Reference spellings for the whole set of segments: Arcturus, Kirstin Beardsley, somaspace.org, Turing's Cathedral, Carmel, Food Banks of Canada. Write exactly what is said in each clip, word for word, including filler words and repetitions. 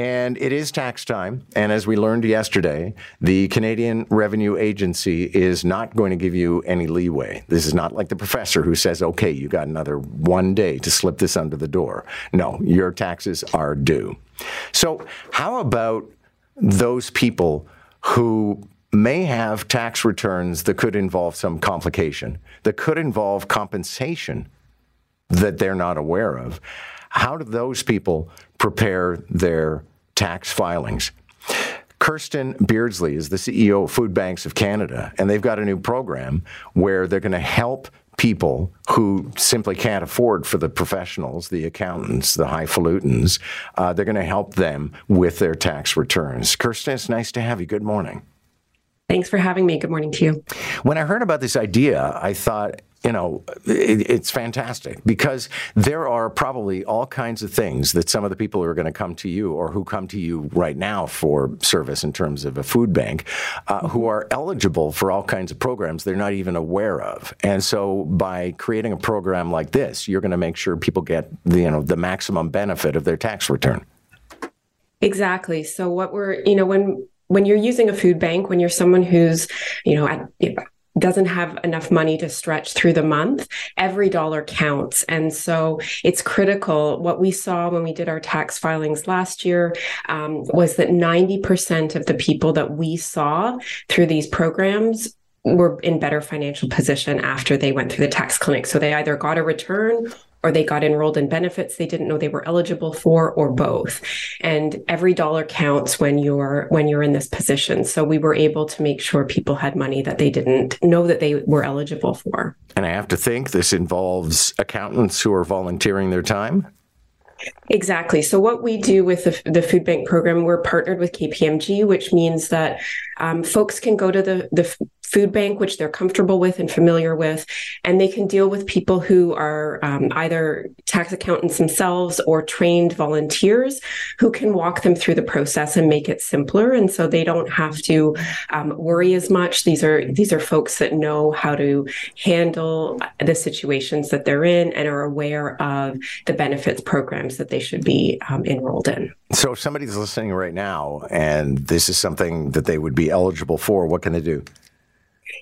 And it is tax time, and as we learned yesterday, the Canadian Revenue Agency is not going to give you any leeway. This is not like the professor who says, okay, you got another one day to slip this under the door. No, your taxes are due. So how about those people who may have tax returns that could involve some complication, that could involve compensation that they're not aware of? How do those people prepare their tax filings? Kirstin Beardsley is the C E O of Food Banks of Canada, and they've got a new program where they're going to help people who simply can't afford, for the professionals, the accountants, the highfalutins, uh, they're going to help them with their tax returns. Kirstin, it's nice to have you. Good morning. Thanks for having me. Good morning to you. When I heard about this idea, I thought, you know, it, it's fantastic, because there are probably all kinds of things that some of the people who are going to come to you, or who come to you right now for service in terms of a food bank, uh, who are eligible for all kinds of programs they're not even aware of. And so by creating a program like this, you're going to make sure people get the, you know, the maximum benefit of their tax return. Exactly. So what we're, you know, when when you're using a food bank, when you're someone who's, you know, at doesn't have enough money to stretch through the month, every dollar counts. And so it's critical. What we saw when we did our tax filings last year um, was that ninety percent of the people that we saw through these programs were in better financial position after they went through the tax clinic. So they either got a return, or they got enrolled in benefits they didn't know they were eligible for, or both. And every dollar counts when you're when you're in this position. So we were able to make sure people had money that they didn't know that they were eligible for. And I have to think this involves accountants who are volunteering their time? Exactly. So what we do with the, the food bank program, we're partnered with K P M G, which means that um, folks can go to the, the food bank, which they're comfortable with and familiar with, and they can deal with people who are um, either tax accountants themselves or trained volunteers who can walk them through the process and make it simpler. And so they don't have to um, worry as much. These are these are folks that know how to handle the situations that they're in and are aware of the benefits program that they should be um, enrolled in. So if somebody's listening right now and this is something that they would be eligible for, what can they do?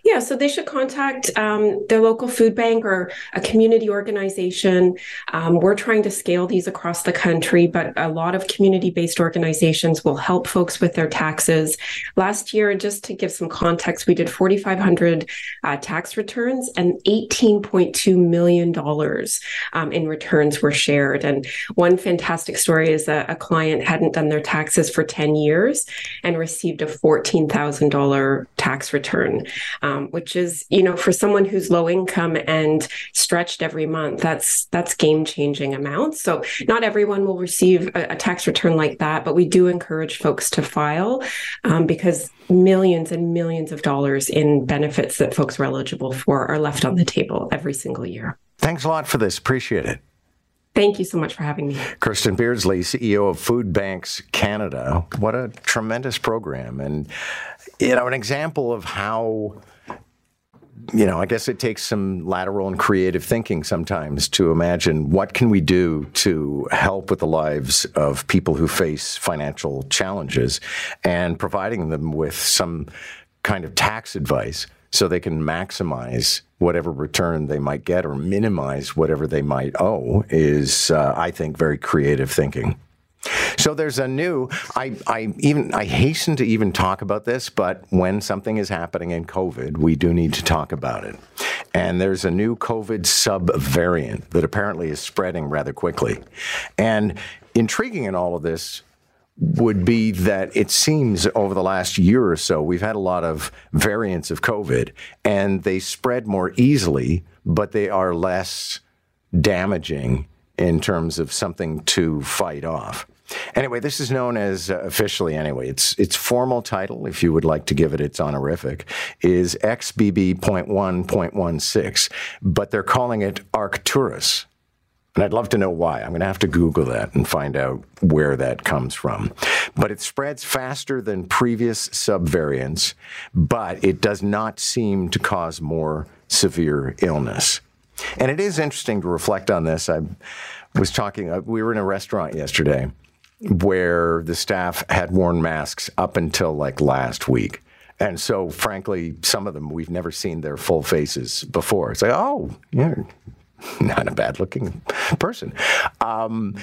Yeah, so they should contact um, their local food bank or a community organization. Um, we're trying to scale these across the country, but a lot of community-based organizations will help folks with their taxes. Last year, just to give some context, we did four thousand five hundred uh, tax returns, and eighteen point two million dollars um, in returns were shared. And one fantastic story is that a client hadn't done their taxes for ten years and received a fourteen thousand dollars tax return. Um, which is, you know, for someone who's low income and stretched every month, that's that's game-changing amounts. So not everyone will receive a, a tax return like that, but we do encourage folks to file um, because millions and millions of dollars in benefits that folks are eligible for are left on the table every single year. Thanks a lot for this. Appreciate it. Thank you so much for having me. Kirstin Beardsley, C E O of Food Banks Canada. What a tremendous program. And, you know, an example of how, you know, I guess it takes some lateral and creative thinking sometimes to imagine what can we do to help with the lives of people who face financial challenges, and providing them with some kind of tax advice so they can maximize whatever return they might get or minimize whatever they might owe is, uh, I think, very creative thinking. So there's a new, I, I even, I hasten to even talk about this, but when something is happening in COVID, we do need to talk about it. And there's a new COVID sub-variant that apparently is spreading rather quickly. And intriguing in all of this would be that it seems over the last year or so, we've had a lot of variants of COVID, and they spread more easily, but they are less damaging in terms of something to fight off. Anyway, this is known as, uh, officially anyway, its its formal title, if you would like to give it its honorific, is X B B point one point sixteen, but they're calling it Arcturus. And I'd love to know why. I'm going to have to Google that and find out where that comes from. But it spreads faster than previous subvariants, but it does not seem to cause more severe illness. And it is interesting to reflect on this. I was talking, we were in a restaurant yesterday, where the staff had worn masks up until like last week. And so, frankly, some of them, we've never seen their full faces before. It's like, oh, yeah, not a bad-looking person. Um,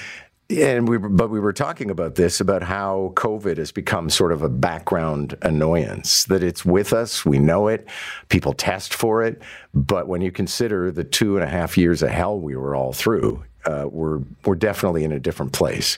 and we, But we were talking about this, about how COVID has become sort of a background annoyance, that it's with us, we know it, people test for it. But when you consider the two and a half years of hell we were all through, uh, we're we're definitely in a different place.